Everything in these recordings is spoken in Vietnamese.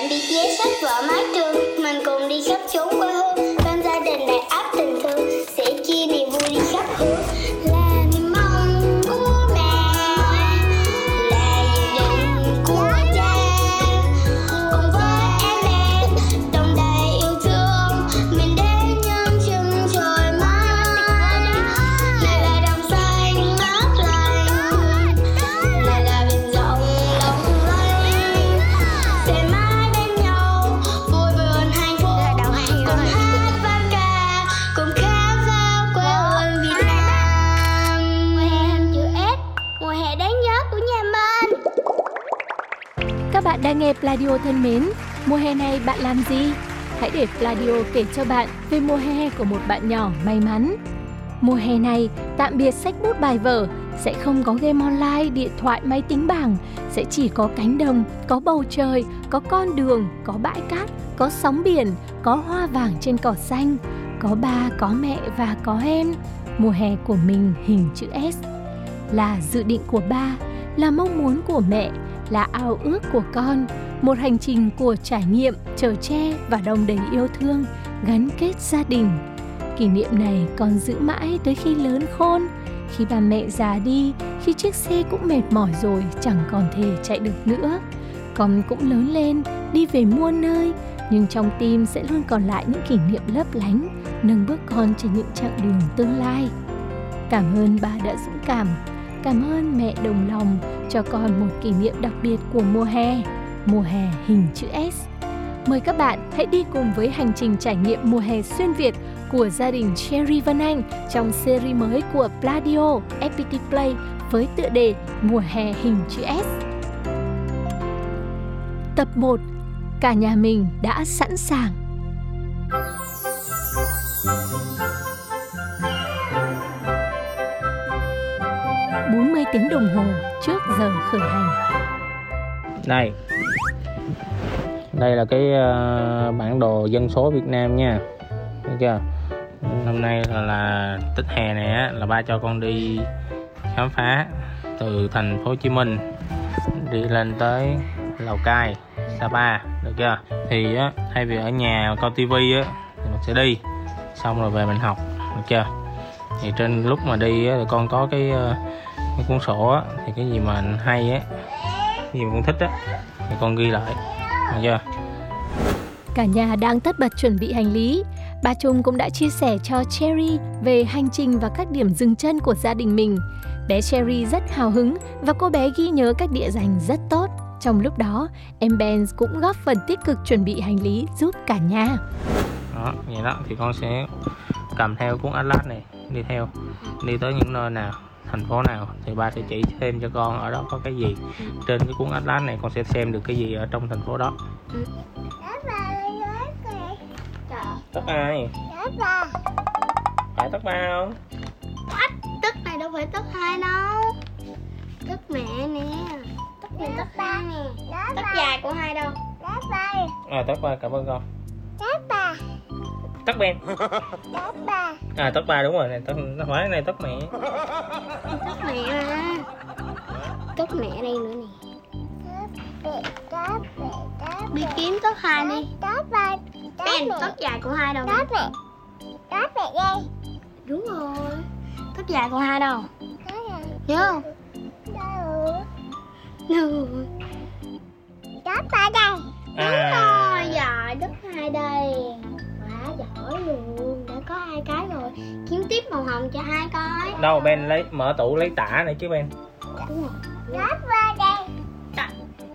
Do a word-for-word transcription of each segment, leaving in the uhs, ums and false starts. bạn bị giấy sách vở mái trường, mình cùng đi khắp chốn quê hương, bên gia đình đầy áp tình thương, sẽ chia niềm vui đi khắp hướng. Là niềm mong của mẹ, là dự định của cha, cùng với em bé đồng đầy yêu thương, mình đến nhân chung trời mãi. Này là đồng xanh ngát lành, này là biển rộng đông lây, sẽ mãi bên nhau vui buồn hạnh phúc, cùng hát văn ca, cùng khát khao quê hương Việt Nam. Mùa hè hình chữ S, mùa hè đáng nhớ của nhà mình. Các bạn đang nghe Pladio thân mến, mùa hè này bạn làm gì? Hãy để Pladio kể cho bạn về mùa hè của một bạn nhỏ may mắn. Mùa hè này, tạm biệt sách bút bài vở, sẽ không có game online, điện thoại, máy tính bảng, sẽ chỉ có cánh đồng, có bầu trời, có con đường, có bãi cát, có sóng biển, có hoa vàng trên cỏ xanh, có ba, có mẹ và có em. Mùa hè của mình hình chữ S là dự định của ba, là mong muốn của mẹ, là ao ước của con, một hành trình của trải nghiệm, chở che và đong đầy yêu thương, gắn kết gia đình. Kỷ niệm này còn giữ mãi tới khi lớn khôn, khi bà mẹ già đi, khi chiếc xe cũng mệt mỏi rồi chẳng còn thể chạy được nữa. Con cũng lớn lên, đi về muôn nơi, nhưng trong tim sẽ luôn còn lại những kỷ niệm lấp lánh, nâng bước con trên những chặng đường tương lai. Cảm ơn ba đã dũng cảm, cảm ơn mẹ đồng lòng cho con một kỷ niệm đặc biệt của mùa hè, mùa hè hình chữ S. Mời các bạn hãy đi cùng với hành trình trải nghiệm mùa hè xuyên Việt của gia đình Cherry Vân Anh trong series mới của Pladio ép pê tê Play với tựa đề Mùa hè hình chữ S. Tập một. Cả nhà mình đã sẵn sàng. bốn mươi tiếng đồng hồ trước giờ khởi hành. Đây. Đây là cái uh, bản đồ dân số Việt Nam nha. Thấy chưa? Hôm nay là, là Tết hè này á, là ba cho con đi khám phá từ thành phố Hồ Chí Minh đi lên tới Lào Cai, Sa Pa, được chưa? Thì á, thay vì ở nhà coi tivi á thì mình sẽ đi, xong rồi về mình học, được chưa? Thì trên lúc mà đi á, thì con có cái, cái cuốn sổ á, thì cái gì mà hay á, cái gì mà con thích á thì con ghi lại, được chưa? Cả nhà đang tất bật chuẩn bị hành lý. Bà Trung cũng đã chia sẻ cho Cherry về hành trình và các điểm dừng chân của gia đình mình. Bé Cherry rất hào hứng và cô bé ghi nhớ các địa danh rất tốt. Trong lúc đó, em Benz cũng góp phần tích cực chuẩn bị hành lý giúp cả nhà. Đó, vậy đó, thì con sẽ cầm theo cuốn atlas này, đi theo, đi tới những nơi nào, thành phố nào thì ba sẽ chỉ thêm cho con ở đó có cái gì. Trên cái cuốn atlas này con sẽ xem được cái gì ở trong thành phố đó. Tóc ai? Tóc ba. Phải tóc ba không? Tóc, tóc này đâu phải tóc hai đâu. Tóc mẹ nè. Tóc này tóc ba nè. Tóc dài của hai đâu? Tóc ba. À, tóc ba, cảm ơn con. Tóc ba. Tóc bên. Tóc ba. À, tóc ba đúng rồi, này tóc hóa này tóc mẹ. Tóc mẹ mà. Tóc mẹ đây nữa nè. Đi kiếm tóc hai đi. Tóc ba. Ben, tóc dài của hai đâu? Tóc mẹ. Tóc mẹ đây. Đúng rồi. Tóc dài của hai đâu? Nhớ không? Đâu. Đâu. Tóc ba đây. Đúng rồi, giỏi, tóc hai đây. Quá giỏi luôn. Đã có hai cái rồi. Kiếm tiếp màu hồng cho hai coi. Đâu, Ben lấy mở tủ lấy tả này chứ Ben. Đúng rồi. Tóc ba đây.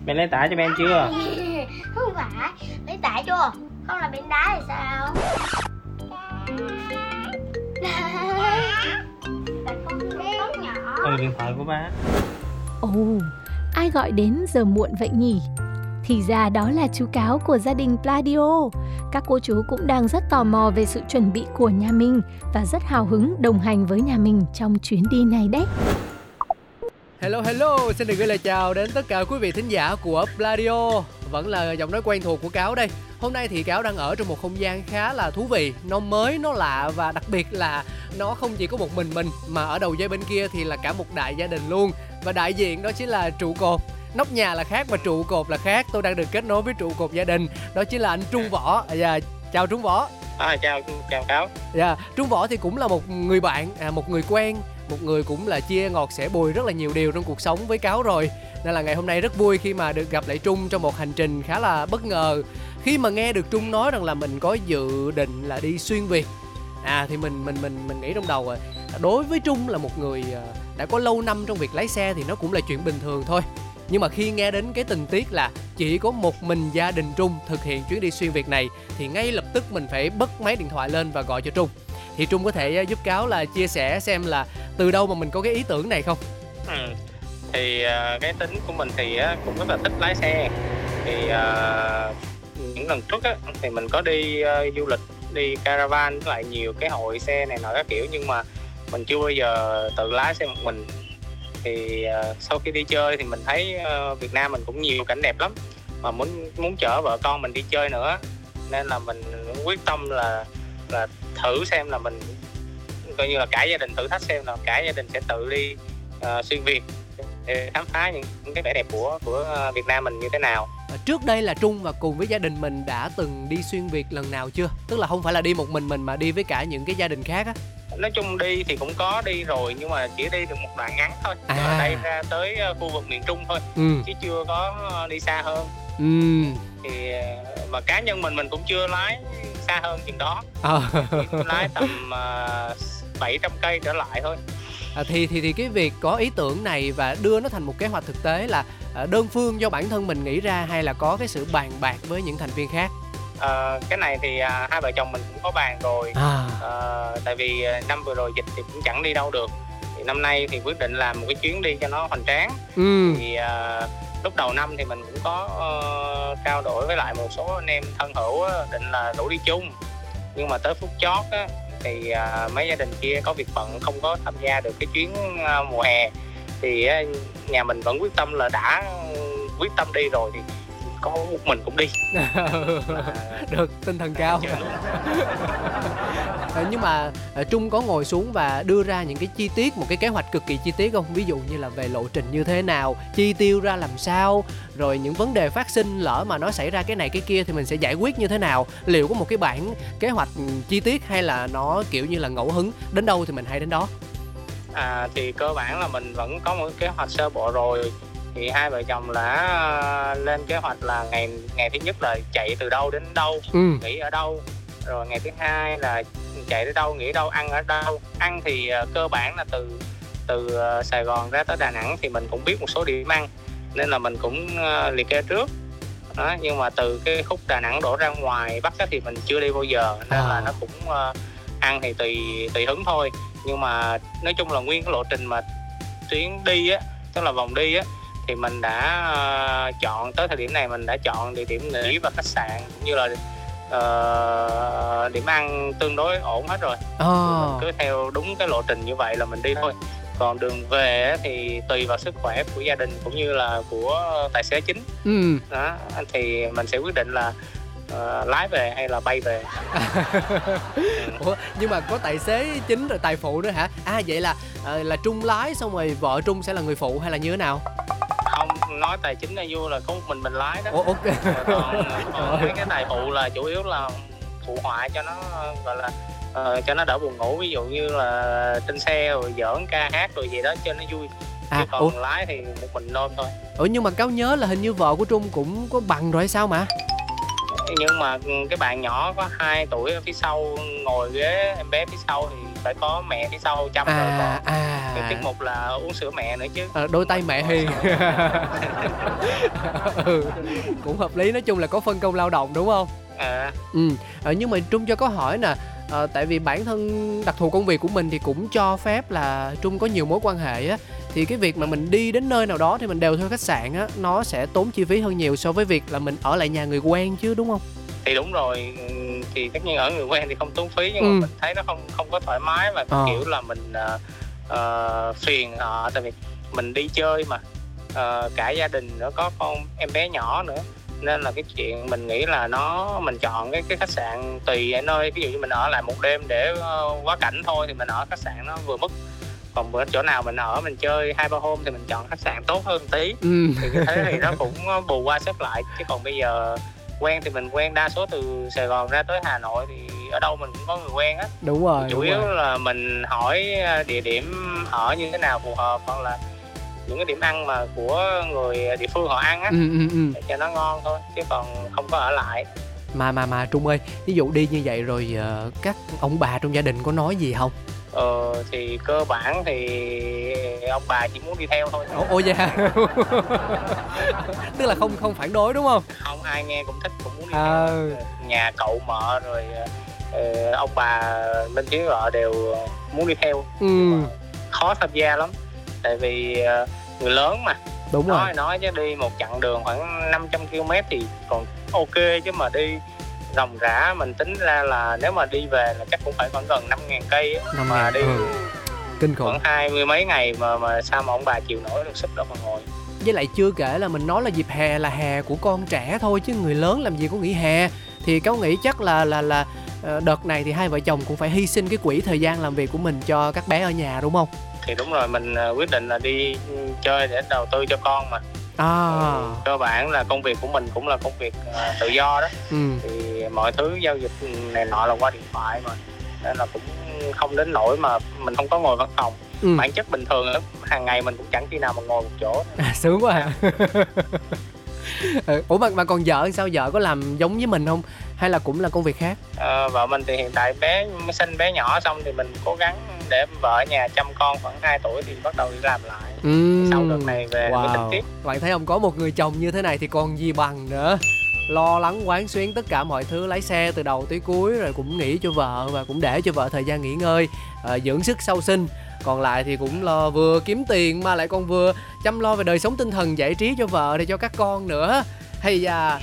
Ben lấy tả cho Ben chưa? Không phải. Lấy tả chưa? Không là bên đá thì sao? Con điện thoại của ba. Ồ, oh, ai gọi đến giờ muộn vậy nhỉ? Thì ra đó là chú Cáo của gia đình Pladio. Các cô chú cũng đang rất tò mò về sự chuẩn bị của nhà mình và rất hào hứng đồng hành với nhà mình trong chuyến đi này đấy. Hello, hello, xin được gửi lời chào đến tất cả quý vị thính giả của Pladio. Vẫn là giọng nói quen thuộc của Cáo đây. Hôm nay thì Cáo đang ở trong một không gian khá là thú vị, nó mới, nó lạ và đặc biệt là nó không chỉ có một mình mình mà ở đầu dây bên kia thì là cả một đại gia đình luôn. Và đại diện đó chính là trụ cột nóc nhà là khác và trụ cột là khác. Tôi đang được kết nối với trụ cột gia đình, đó chính là anh Trung Võ. Dạ, chào Trung Võ. À, chào chào cáo. Dạ, Trung Võ thì cũng là một người bạn, à, một người quen, một người cũng là chia ngọt sẻ bùi rất là nhiều điều trong cuộc sống với cáo rồi. Nên là ngày hôm nay rất vui khi mà được gặp lại Trung trong một hành trình khá là bất ngờ. Khi mà nghe được Trung nói rằng là mình có dự định là đi xuyên Việt, à thì mình mình mình mình nghĩ trong đầu rồi. Đối với Trung là một người đã có lâu năm trong việc lái xe thì nó cũng là chuyện bình thường thôi. Nhưng mà khi nghe đến cái tình tiết là chỉ có một mình gia đình Trung thực hiện chuyến đi xuyên Việt này thì ngay lập tức mình phải bật máy điện thoại lên và gọi cho Trung. Thì Trung có thể giúp cáo là chia sẻ xem là từ đâu mà mình có cái ý tưởng này không? Ừ. Thì cái tính của mình thì cũng rất là thích lái xe. Thì những lần trước thì mình có đi du lịch, đi caravan với lại nhiều cái hội xe này nọ các kiểu, nhưng mà mình chưa bao giờ tự lái xe một mình. Thì uh, sau khi đi chơi thì mình thấy uh, Việt Nam mình cũng nhiều cảnh đẹp lắm, mà muốn muốn chở vợ con mình đi chơi nữa, nên là mình quyết tâm là là thử xem là mình coi như là cả gia đình thử thách xem là cả gia đình sẽ tự đi uh, xuyên Việt để khám phá những, những cái vẻ đẹp của của Việt Nam mình như thế nào. Trước đây là Trung và cùng với gia đình mình đã từng đi xuyên Việt lần nào chưa? Tức là không phải là đi một mình mình mà đi với cả những cái gia đình khác á. Nói chung đi thì cũng có đi rồi, nhưng mà chỉ đi được một đoạn ngắn thôi, à. Ở đây ra tới khu vực miền Trung thôi, ừ. chứ chưa có đi xa hơn. ừ. Thì và cá nhân mình mình cũng chưa lái xa hơn chừng đó, à. lái tầm uh, bảy trăm cây trở lại thôi. À, thì thì thì cái việc có ý tưởng này và đưa nó thành một kế hoạch thực tế là đơn phương do bản thân mình nghĩ ra hay là có cái sự bàn bạc với những thành viên khác? À, cái này thì à, hai vợ chồng mình cũng có bàn rồi, à. À, tại vì năm vừa rồi dịch thì cũng chẳng đi đâu được, thì năm nay thì quyết định làm một cái chuyến đi cho nó hoành tráng. ừ. Thì à, lúc đầu năm thì mình cũng có uh, trao đổi với lại một số anh em thân hữu á, định là rủ đi chung, nhưng mà tới phút chót á, thì à, mấy gia đình kia có việc bận không có tham gia được cái chuyến à, mùa hè. Thì à, nhà mình vẫn quyết tâm là đã quyết tâm đi rồi thì có một mình cũng đi. Được, tinh thần cao. Nhưng mà Trung có ngồi xuống và đưa ra những cái chi tiết, một cái kế hoạch cực kỳ chi tiết không? Ví dụ như là về lộ trình như thế nào, chi tiêu ra làm sao, rồi những vấn đề phát sinh lỡ mà nó xảy ra cái này cái kia thì mình sẽ giải quyết như thế nào. Liệu có một cái bản kế hoạch chi tiết hay là nó kiểu như là ngẫu hứng, đến đâu thì mình hay đến đó? À, thì cơ bản là mình vẫn có một kế hoạch sơ bộ rồi. Thì hai vợ chồng đã lên kế hoạch là ngày ngày thứ nhất là chạy từ đâu đến đâu, ừ. nghỉ ở đâu. Rồi ngày thứ hai là chạy tới đâu, nghỉ đâu, ăn ở đâu. Ăn thì cơ bản là từ từ Sài Gòn ra tới Đà Nẵng thì mình cũng biết một số điểm ăn, nên là mình cũng liệt kê trước. Đó, nhưng mà từ cái khúc Đà Nẵng đổ ra ngoài Bắc thì mình chưa đi bao giờ, nên là nó cũng ăn thì tùy tùy hứng thôi. Nhưng mà nói chung là nguyên cái lộ trình mà chuyến đi á, tức là vòng đi á, thì mình đã uh, chọn tới thời điểm này mình đã chọn địa điểm nghỉ và khách sạn cũng như là uh, điểm ăn tương đối ổn hết rồi. Oh. Mình cứ theo đúng cái lộ trình như vậy là mình đi thôi. Còn đường về thì tùy vào sức khỏe của gia đình cũng như là của tài xế chính. Mm. Đó, thì mình sẽ quyết định là Uh, lái về hay là bay về. Ủa, nhưng mà có tài xế chính rồi tài phụ nữa hả? À vậy là uh, là Trung lái xong rồi vợ Trung sẽ là người phụ hay là như thế nào? Không, nói tài chính là vui là có một mình mình lái đó. Ủa, ok. Còn, còn mấy cái tài phụ là chủ yếu là phụ họa cho nó gọi là uh, cho nó đỡ buồn ngủ, ví dụ như là trên xe rồi giỡn ca hát rồi gì đó cho nó vui. À, chứ còn ủa? Lái thì một mình nôn thôi. Ủa nhưng mà cáo nhớ là hình như vợ của Trung cũng có bằng rồi hay sao mà? Nhưng mà cái bạn nhỏ có hai tuổi ở phía sau ngồi ghế em bé phía sau thì phải có mẹ phía sau chăm à, rồi còn à, cái tiết mục là uống sữa mẹ nữa chứ. À, đôi tay mẹ hiền. Ừ, cũng hợp lý, nói chung là có phân công lao động đúng không? À. Ừ. À, nhưng mà Trung cho có hỏi nè, à, tại vì bản thân đặc thù công việc của mình thì cũng cho phép là Trung có nhiều mối quan hệ á, thì cái việc mà mình đi đến nơi nào đó thì mình đều thuê khách sạn á, nó sẽ tốn chi phí hơn nhiều so với việc là mình ở lại nhà người quen chứ đúng không? Thì đúng rồi, thì tất nhiên ở người quen thì không tốn phí, nhưng ừ. mà mình thấy nó không không có thoải mái và à. kiểu là mình uh, phiền họ, tại vì mình đi chơi mà uh, cả gia đình nữa, có con em bé nhỏ nữa, nên là cái chuyện mình nghĩ là nó mình chọn cái cái khách sạn tùy ở nơi, ví dụ như mình ở lại một đêm để uh, quá cảnh thôi thì mình ở khách sạn nó vừa mức. Còn chỗ nào mình ở mình chơi hai ba hôm thì mình chọn khách sạn tốt hơn tí, ừ. Thì như thế thì nó cũng bù qua xếp lại. Chứ còn bây giờ quen thì mình quen đa số từ Sài Gòn ra tới Hà Nội thì ở đâu mình cũng có người quen á. Đúng rồi. Chủ đúng yếu rồi. Là mình hỏi địa điểm ở như thế nào phù hợp, hoặc là những cái điểm ăn mà của người địa phương họ ăn á, ừ, ừ, ừ. Để cho nó ngon thôi, chứ còn không có ở lại. Mà mà mà Trung ơi, ví dụ đi như vậy rồi các ông bà trong gia đình có nói gì không? Ờ thì cơ bản thì ông bà chỉ muốn đi theo thôi. Ồ, ôi dạ. Tức là không không phản đối đúng không? Không, ai nghe cũng thích, cũng muốn đi à... theo. Nhà cậu mợ rồi ông bà bên phía vợ đều muốn đi theo. Ừ. Khó tham gia lắm. Tại vì người lớn mà. Đúng nói rồi. Nói chứ đi một chặng đường khoảng năm trăm ki lô mét thì còn ok, chứ mà đi ròng rã mình tính ra là nếu mà đi về là chắc cũng phải khoảng gần năm nghìn cây á, mà đi ừ. Kinh khủng. Khoảng hai mươi mấy ngày mà mà sao mà ông bà chịu nổi được sức đâu mà ngồi. Với lại chưa kể là mình nói là dịp hè là hè của con trẻ thôi, chứ người lớn làm gì có nghỉ hè. Thì Cáo nghĩ chắc là là là đợt này thì hai vợ chồng cũng phải hy sinh cái quỹ thời gian làm việc của mình cho các bé ở nhà đúng không? Thì đúng rồi, mình quyết định là đi chơi để đầu tư cho con mà. À. Ừ, cơ bản là công việc của mình cũng là công việc uh, tự do đó, ừ. Thì mọi thứ giao dịch này nọ là qua điện thoại mà, nên là cũng không đến nỗi mà mình không có ngồi văn phòng, ừ. Bản chất bình thường hàng ngày mình cũng chẳng khi nào mà ngồi một chỗ à, sướng quá hả? Ủa mà, mà còn vợ sao? Vợ có làm giống với mình không? Hay là cũng là công việc khác? À, vợ mình thì hiện tại bé mới sinh bé nhỏ xong thì mình cố gắng để vợ ở nhà chăm con khoảng hai tuổi thì bắt đầu đi làm lại, ừ. Sau đợt này về wow. Tính tiếp. Bạn thấy không, có một người chồng như thế này thì còn gì bằng nữa. Lo lắng quán xuyến tất cả mọi thứ, lái xe từ đầu tới cuối, rồi cũng nghĩ cho vợ và cũng để cho vợ thời gian nghỉ ngơi, à, dưỡng sức sau sinh. Còn lại thì cũng lo vừa kiếm tiền mà lại còn vừa chăm lo về đời sống tinh thần, giải trí cho vợ thì cho các con nữa. Hay da,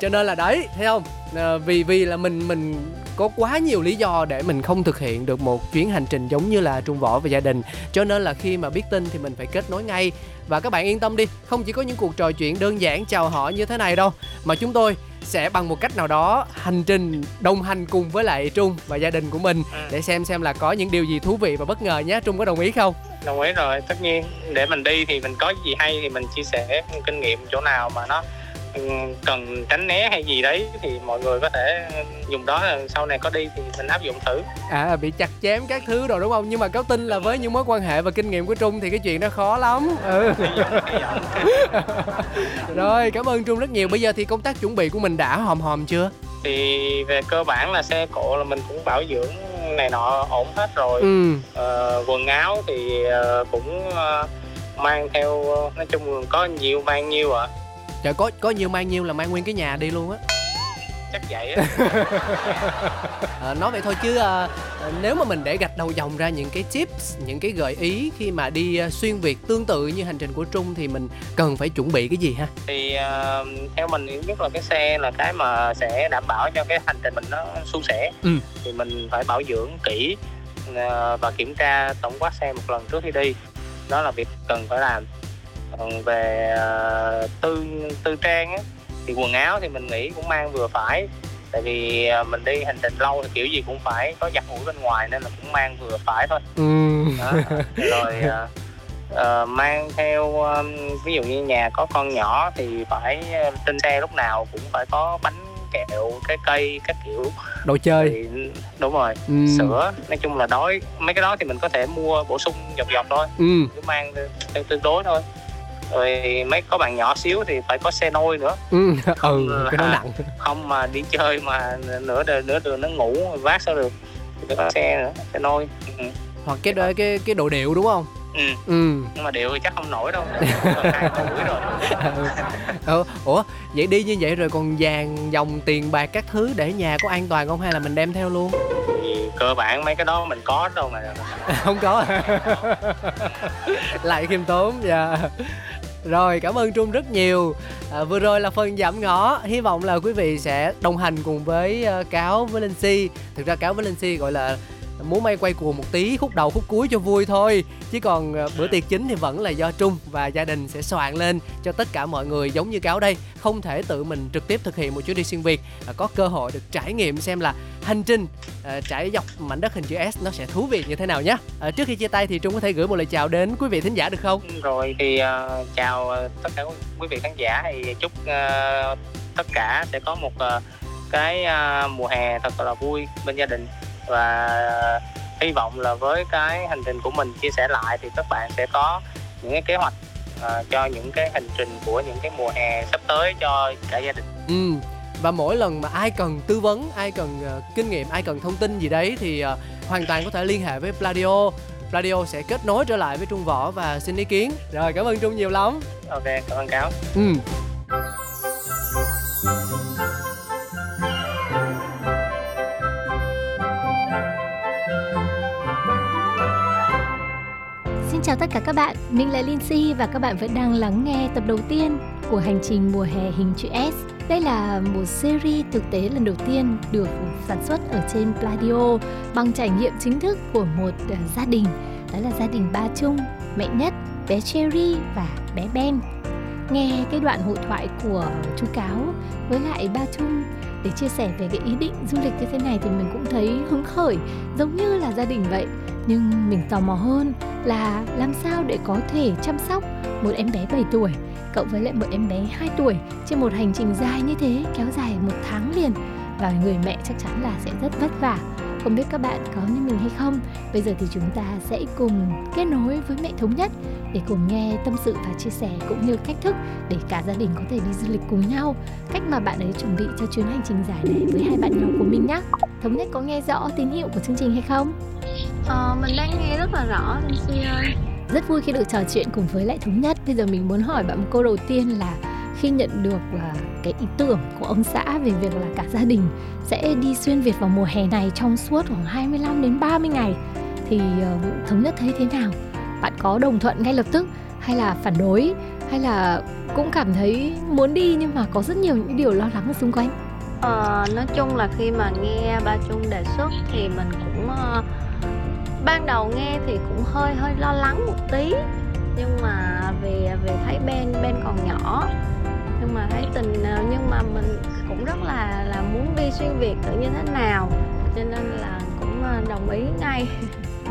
cho nên là đấy, thấy không? À, vì vì là mình mình có quá nhiều lý do để mình không thực hiện được một chuyến hành trình giống như là Trung Võ và gia đình. Cho nên là khi mà biết tin thì mình phải kết nối ngay. Và các bạn yên tâm đi, không chỉ có những cuộc trò chuyện đơn giản chào hỏi như thế này đâu, mà chúng tôi sẽ bằng một cách nào đó hành trình đồng hành cùng với lại Trung và gia đình của mình để xem xem là có những điều gì thú vị và bất ngờ nhé. Trung có đồng ý không? Đồng ý rồi, tất nhiên. Để mình đi thì mình có gì hay thì mình chia sẻ kinh nghiệm, chỗ nào mà nó cần tránh né hay gì đấy thì mọi người có thể dùng đó, là sau này có đi thì mình áp dụng thử. À, bị chặt chém các thứ rồi đúng không? Nhưng mà Cáo tin là với những mối quan hệ và kinh nghiệm của Trung thì cái chuyện đó khó lắm. Ừ. Rồi, cảm ơn Trung rất nhiều. Bây giờ thì công tác chuẩn bị của mình đã hòm hòm chưa? Thì về cơ bản là xe cộ là mình cũng bảo dưỡng này nọ ổn hết rồi. Ừ. Ờ, quần áo thì cũng mang theo, nói chung là có nhiều mang nhiều ạ. À. Trời, có có nhiều mang nhiêu là mang nguyên cái nhà đi luôn á. Chắc vậy á. À, nói vậy thôi chứ à, nếu mà mình để gạch đầu dòng ra những cái tips, những cái gợi ý khi mà đi xuyên Việt tương tự như hành trình của Trung thì mình cần phải chuẩn bị cái gì ha? Thì à, theo mình thì nhất là cái xe là cái mà sẽ đảm bảo cho cái hành trình mình nó suôn sẻ, ừ. Thì mình phải bảo dưỡng kỹ và kiểm tra tổng quát xe một lần trước khi đi. Đó là việc cần phải làm. Còn về uh, tư tư trang á, thì quần áo thì mình nghĩ cũng mang vừa phải, tại vì uh, mình đi hành trình lâu thì kiểu gì cũng phải có giặt ủi bên ngoài nên là cũng mang vừa phải thôi. Ừ. Đó. Rồi uh, uh, mang theo um, ví dụ như nhà có con nhỏ thì phải uh, trên xe lúc nào cũng phải có bánh kẹo, cái cây, các kiểu đồ chơi thì, đúng rồi, ừ. Sữa, nói chung là đói mấy cái đó thì mình có thể mua bổ sung dọc dọc thôi, ừ. Cứ mang theo tương đối thôi. Rồi mấy có bạn nhỏ xíu thì phải có xe nôi nữa, ừ, không, ừ, cái đó nặng. Không mà đi chơi mà nửa đường, nửa đường nó ngủ vác sao được, phải có xe nữa, xe nôi, ừ. Hoặc cái cái, cái cái đồ điệu đúng không? Ừ. Ừ. Nhưng mà điệu thì chắc không nổi đâu. Ừ. Ủa vậy đi như vậy rồi còn vàng dòng tiền bạc các thứ để nhà có an toàn không, hay là mình đem theo luôn? Cơ bản mấy cái đó mình có đâu mà. Không có. Lại khiêm tốn, dạ. Yeah. Rồi, cảm ơn Trung rất nhiều. À, vừa rồi là phần giảm ngõ. Hy vọng là quý vị sẽ đồng hành cùng với Cáo với Linzy. Thực ra Cáo với Linzy gọi là múa may quay cuồng một tí, khúc đầu khúc cuối cho vui thôi. Chứ còn bữa tiệc chính thì vẫn là do Trung và gia đình sẽ soạn lên cho tất cả mọi người. Giống như Cáo đây, không thể tự mình trực tiếp thực hiện một chuyến đi xuyên Việt, có cơ hội được trải nghiệm xem là hành trình trải dọc mảnh đất hình chữ S nó sẽ thú vị như thế nào nhé. Trước khi chia tay thì Trung có thể gửi một lời chào đến quý vị thính giả được không? Rồi thì uh, chào tất cả quý vị khán giả, thì chúc uh, tất cả sẽ có một uh, cái uh, mùa hè thật là vui bên gia đình, và hy vọng là với cái hành trình của mình chia sẻ lại thì các bạn sẽ có những cái kế hoạch uh, cho những cái hành trình của những cái mùa hè sắp tới cho cả gia đình. Ừ. Và mỗi lần mà ai cần tư vấn, ai cần uh, kinh nghiệm, ai cần thông tin gì đấy thì uh, hoàn toàn có thể liên hệ với Pladio. Pladio sẽ kết nối trở lại với Trung Võ và xin ý kiến. Rồi, cảm ơn Trung nhiều lắm. Ok, cảm ơn Cáo. Ừ. Xin chào tất cả các bạn, mình là Linzy và các bạn vẫn đang lắng nghe tập đầu tiên của hành trình mùa hè hình chữ S. Đây là một series thực tế lần đầu tiên được sản xuất ở trên Pladio bằng trải nghiệm chính thức của một gia đình. Đó là gia đình ba Trung, mẹ Nhất, bé Cherry và bé Benz. Nghe cái đoạn hội thoại của chú Cáo với lại ba Trung để chia sẻ về cái ý định du lịch như thế này thì mình cũng thấy hứng khởi, giống như là gia đình vậy. Nhưng mình tò mò hơn là làm sao để có thể chăm sóc một em bé bảy tuổi cộng với lại một em bé hai tuổi trên một hành trình dài như thế, kéo dài một tháng liền. Và người mẹ chắc chắn là sẽ rất vất vả. Không biết các bạn có như mình hay không? Bây giờ thì chúng ta sẽ cùng kết nối với mẹ Thống Nhất để cùng nghe tâm sự và chia sẻ cũng như cách thức để cả gia đình có thể đi du lịch cùng nhau. Cách mà bạn ấy chuẩn bị cho chuyến hành trình dài này với hai bạn nhỏ của mình nhé. Thống Nhất có nghe rõ tín hiệu của chương trình hay không? Ờ, mình đang nghe rất là rõ, Linh ơi. Rất vui khi được trò chuyện cùng với lại Thống Nhất. Bây giờ mình muốn hỏi bạn một câu đầu tiên là khi nhận được cái ý tưởng của ông xã về việc là cả gia đình sẽ đi xuyên Việt vào mùa hè này trong suốt khoảng hai mươi lăm đến ba mươi ngày thì Thống Nhất thấy thế nào? Bạn có đồng thuận ngay lập tức hay là phản đối, hay là cũng cảm thấy muốn đi nhưng mà có rất nhiều những điều lo lắng ở xung quanh? Ờ, nói chung là khi mà nghe ba Trung đề xuất thì mình cũng uh, ban đầu nghe thì cũng hơi hơi lo lắng một tí, nhưng mà về về thấy Ben Ben còn nhỏ, nhưng mà thấy tình nhưng mà mình cũng rất là là muốn đi xuyên Việt tự như thế nào, cho nên là cũng đồng ý ngay.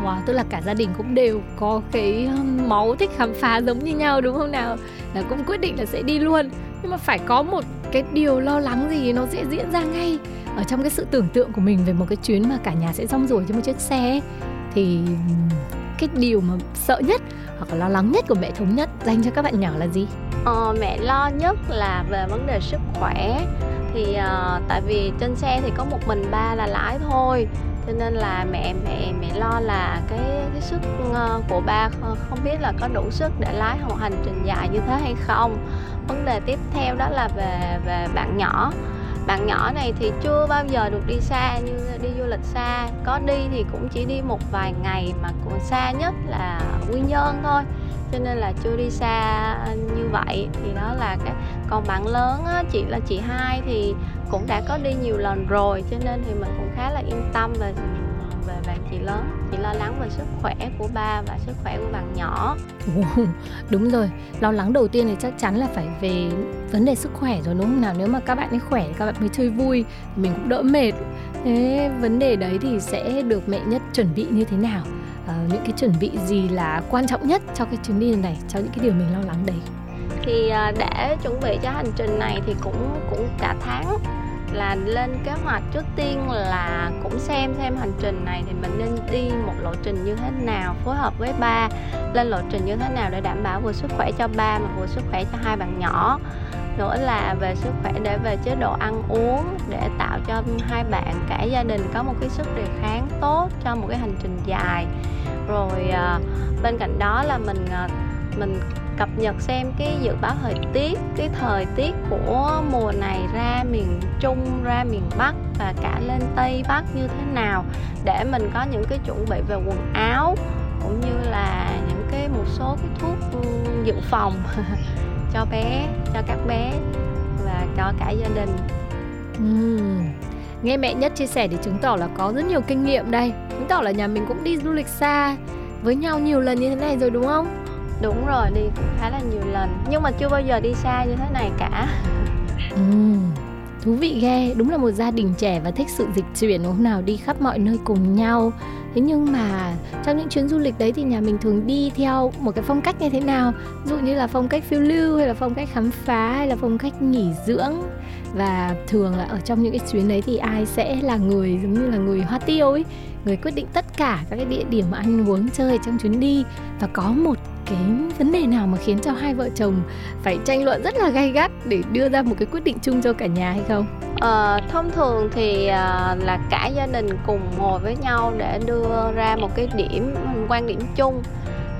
Wow, tức là cả gia đình cũng đều có cái máu thích khám phá giống như nhau đúng không nào? Là cũng quyết định là sẽ đi luôn. Nhưng mà phải có một cái điều lo lắng gì nó sẽ diễn ra ngay ở trong cái sự tưởng tượng của mình về một cái chuyến mà cả nhà sẽ rong ruổi trên một chiếc xe ấy. Thì cái điều mà sợ nhất hoặc là lo lắng nhất của mẹ Thống Nhất dành cho các bạn nhỏ là gì? Ờ, mẹ lo nhất là về vấn đề sức khỏe. Thì uh, tại vì trên xe thì có một mình ba là lái thôi, cho nên là mẹ mẹ mẹ lo là cái cái sức của ba không biết là có đủ sức để lái một hành trình dài như thế hay không. Vấn đề tiếp theo đó là về về bạn nhỏ. Bạn nhỏ này thì chưa bao giờ được đi xa, như đi du lịch xa, có đi thì cũng chỉ đi một vài ngày, mà còn xa nhất là Quy Nhơn thôi, cho nên là chưa đi xa như vậy. Thì đó là cái. Còn bạn lớn á, chị là chị hai thì cũng đã có đi nhiều lần rồi, cho nên thì mình cũng khá là yên tâm về về bạn chị lớn. Chị lo lắng về sức khỏe của ba và sức khỏe của bạn nhỏ. Đúng rồi, lo lắng đầu tiên thì chắc chắn là phải về vấn đề sức khỏe rồi đúng không nào? Nếu mà các bạn ấy khỏe các bạn mới chơi vui, mình cũng đỡ mệt. Thế vấn đề đấy thì sẽ được mẹ Nhất chuẩn bị như thế nào? À, những cái chuẩn bị gì là quan trọng nhất cho cái chuyến đi này, cho những cái điều mình lo lắng đấy? Thì để chuẩn bị cho hành trình này thì cũng cũng cả tháng là lên kế hoạch. Trước tiên là cũng xem xem hành trình này thì mình nên đi một lộ trình như thế nào, phối hợp với ba lên lộ trình như thế nào để đảm bảo vừa sức khỏe cho ba mà vừa sức khỏe cho hai bạn nhỏ. Nữa là về sức khỏe, để về chế độ ăn uống để tạo cho hai bạn, cả gia đình có một cái sức đề kháng tốt cho một cái hành trình dài. Rồi bên cạnh đó là mình mình cập nhật xem cái dự báo thời tiết, cái thời tiết của mùa này ra miền Trung, ra miền Bắc và cả lên Tây Bắc như thế nào, để mình có những cái chuẩn bị về quần áo cũng như là những cái một số cái thuốc dự phòng cho bé, cho các bé và cho cả gia đình. Uhm, Nghe mẹ Nhất chia sẻ thì chứng tỏ là có rất nhiều kinh nghiệm đây. Chứng tỏ là nhà mình cũng đi du lịch xa với nhau nhiều lần như thế này rồi đúng không? Đúng rồi, đi cũng khá là nhiều lần. Nhưng mà chưa bao giờ đi xa như thế này cả. Ừ, thú vị ghê. Đúng là một gia đình trẻ và thích sự dịch chuyển, hôm nào đi khắp mọi nơi cùng nhau. Thế nhưng mà trong những chuyến du lịch đấy thì nhà mình thường đi theo một cái phong cách như thế nào? Ví dụ như là phong cách phiêu lưu, hay là phong cách khám phá, hay là phong cách nghỉ dưỡng. Và thường là ở trong những cái chuyến đấy thì ai sẽ là người giống như là người hoa tiêu ấy, người quyết định tất cả các cái địa điểm mà ăn uống chơi trong chuyến đi. Và có một cái vấn đề nào mà khiến cho hai vợ chồng phải tranh luận rất là gay gắt để đưa ra một cái quyết định chung cho cả nhà hay không? Ờ, thông thường thì là cả gia đình cùng ngồi với nhau để đưa ra một cái điểm, quan điểm chung.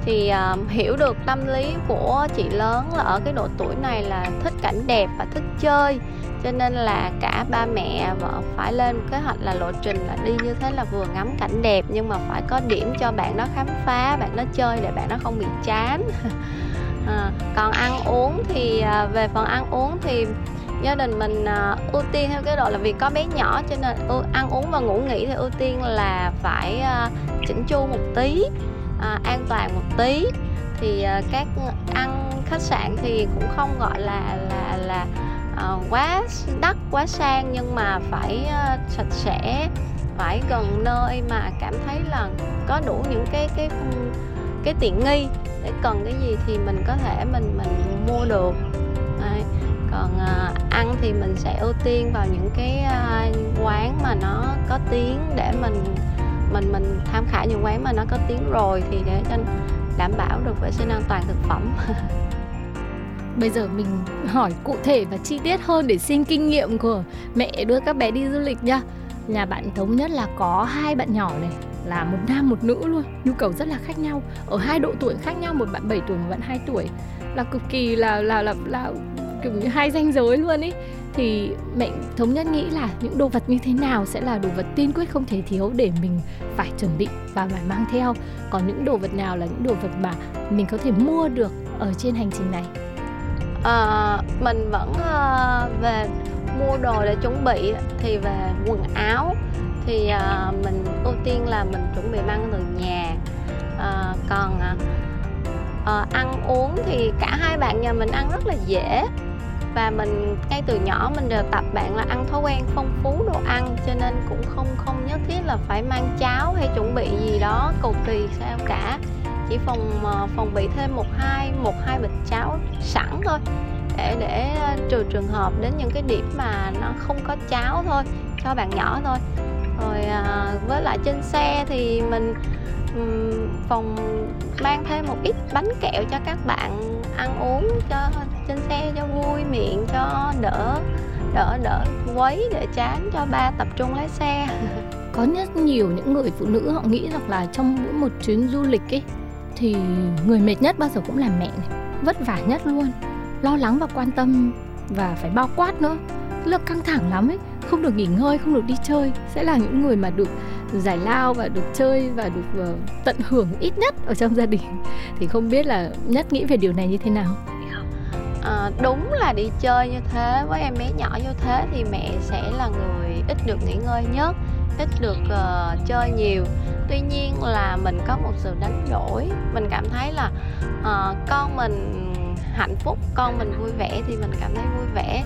Thì uh, hiểu được tâm lý của chị lớn là ở cái độ tuổi này là thích cảnh đẹp và thích chơi. Cho nên là cả ba mẹ vợ phải lên kế hoạch là lộ trình là đi như thế là vừa ngắm cảnh đẹp, nhưng mà phải có điểm cho bạn nó khám phá, bạn nó chơi để bạn nó không bị chán. À, còn ăn uống thì uh, về phần ăn uống thì gia đình mình uh, ưu tiên theo cái độ là vì có bé nhỏ, cho nên uh, ăn uống và ngủ nghỉ thì ưu tiên là phải uh, chỉnh chu một tí. À, an toàn một tí. Thì uh, các ăn khách sạn thì cũng không gọi là là là uh, quá đắt quá sang, nhưng mà phải uh, sạch sẽ, phải gần nơi mà cảm thấy là có đủ những cái cái cái tiện nghi, để cần cái gì thì mình có thể mình mình mua được. Đấy. Còn uh, ăn thì mình sẽ ưu tiên vào những cái uh, quán mà nó có tiếng để mình mình mình tham khảo những quán mà nó có tiếng rồi, thì để cho đảm bảo được vệ sinh an toàn thực phẩm. Bây giờ mình hỏi cụ thể và chi tiết hơn để xin kinh nghiệm của mẹ đưa các bé đi du lịch nha. Nhà bạn Thống Nhất là có hai bạn nhỏ này, là một nam một nữ luôn, nhu cầu rất là khác nhau, ở hai độ tuổi khác nhau, một bạn bảy tuổi, một bạn hai tuổi, là cực kỳ là là là là kiểu như hai ranh giới luôn ý. Thì mẹ Thống Nhất nghĩ là những đồ vật như thế nào sẽ là đồ vật tiên quyết không thể thiếu để mình phải chuẩn bị và phải mang theo, còn những đồ vật nào là những đồ vật mà mình có thể mua được ở trên hành trình này? À, mình vẫn uh, về mua đồ để chuẩn bị. Thì về quần áo thì uh, mình ưu tiên là mình chuẩn bị mang từ nhà. Uh, còn uh, ăn uống thì cả hai bạn nhà mình ăn rất là dễ, và mình ngay từ nhỏ mình đều tập bạn là ăn thói quen phong phú đồ ăn, cho nên cũng không không nhất thiết là phải mang cháo hay chuẩn bị gì đó cầu kỳ sao cả, chỉ phòng phòng bị thêm một hai một hai bịch cháo sẵn thôi, để để trừ trường hợp đến những cái điểm mà nó không có cháo thôi cho bạn nhỏ thôi. Rồi à, với lại trên xe thì mình phòng mang thêm một ít bánh kẹo cho các bạn ăn uống cho trên xe cho vui miệng, cho đỡ đỡ đỡ quấy, đỡ chán, cho ba tập trung lái xe. Có rất nhiều những người phụ nữ họ nghĩ rằng là trong mỗi một chuyến du lịch ấy thì người mệt nhất bao giờ cũng là mẹ này, vất vả nhất luôn, lo lắng và quan tâm và phải bao quát nữa, lực căng thẳng lắm ấy, không được nghỉ ngơi, không được đi chơi, sẽ là những người mà được giải lao và được chơi và được uh, tận hưởng ít nhất ở trong gia đình. Thì không biết là Nhất nghĩ về điều này như thế nào? À, đúng là đi chơi như thế với em bé nhỏ như thế thì mẹ sẽ là người ít được nghỉ ngơi nhất, ít được uh, chơi nhiều. Tuy nhiên là mình có một sự đánh đổi, mình cảm thấy là uh, con mình hạnh phúc, con mình vui vẻ thì mình cảm thấy vui vẻ.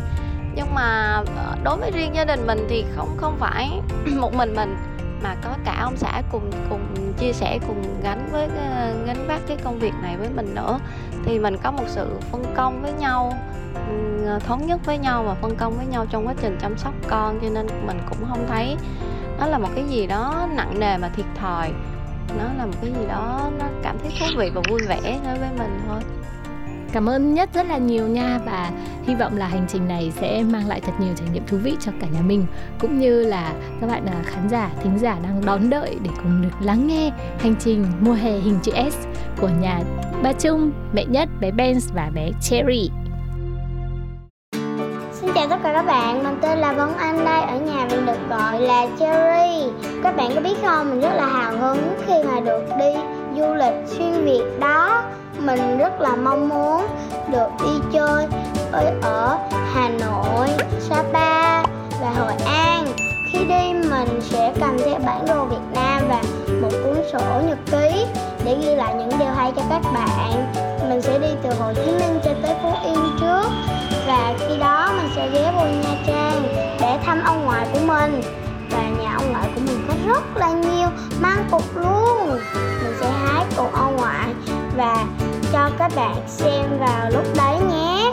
Nhưng mà đối với riêng gia đình mình thì không không phải một mình mình, mà có cả ông xã cùng cùng chia sẻ, cùng gánh với gánh vác cái công việc này với mình nữa. Thì mình có một sự phân công với nhau, thống nhất với nhau và phân công với nhau trong quá trình chăm sóc con, cho nên mình cũng không thấy nó là một cái gì đó nặng nề mà thiệt thòi. Nó là một cái gì đó nó cảm thấy thú vị và vui vẻ đối với mình thôi. Cảm ơn Nhất rất là nhiều nha, và hy vọng là hành trình này sẽ mang lại thật nhiều trải nghiệm thú vị cho cả nhà mình, cũng như là các bạn là khán giả, thính giả đang đón đợi để cùng được lắng nghe hành trình mùa hè hình chữ S của nhà ba Trung, mẹ Nhất, bé Benz và bé Cherry. Xin chào tất cả các bạn, mình tên là Vân Anh đây, ở nhà mình được gọi là Cherry. Các bạn có biết không, mình rất là hào hứng khi mà được đi du lịch xuyên Việt đó. Mình rất là mong muốn được đi chơi ở, ở Hà Nội, Sa Pa và Hội An. Khi đi mình sẽ cầm theo bản đồ Việt Nam và một cuốn sổ nhật ký để ghi lại những điều hay cho các bạn. Mình sẽ đi từ Hồ Chí Minh cho tới Phú Yên trước, và khi đó mình sẽ ghé vô Nha Trang để thăm ông ngoại của mình. Và nhà ông ngoại của mình có rất là nhiều măng cụt luôn. Mình sẽ hái cùng ông ngoại và cho các bạn xem vào lúc đấy nhé.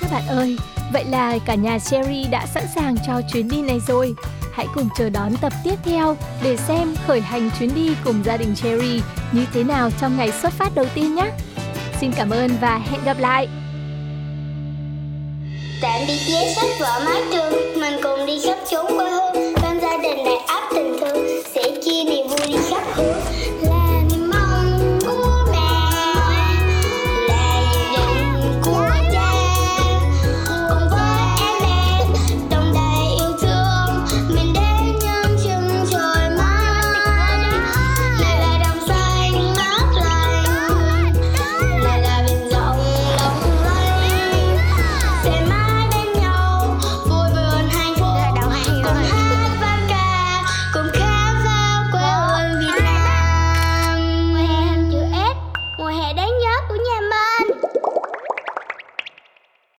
Các bạn ơi, vậy là cả nhà Cherry đã sẵn sàng cho chuyến đi này rồi. Hãy cùng chờ đón tập tiếp theo để xem khởi hành chuyến đi cùng gia đình Cherry như thế nào trong ngày xuất phát đầu tiên nhé. Xin cảm ơn và hẹn gặp lại. Tạm biệt vé sách vở mái trường, mình cùng đi khắp chốn quê hương. Bên gia đình đầy ắp tình thương sẽ chia niềm vui đi khắp hướng. Mùa hè đáng nhớ của nhà mơ.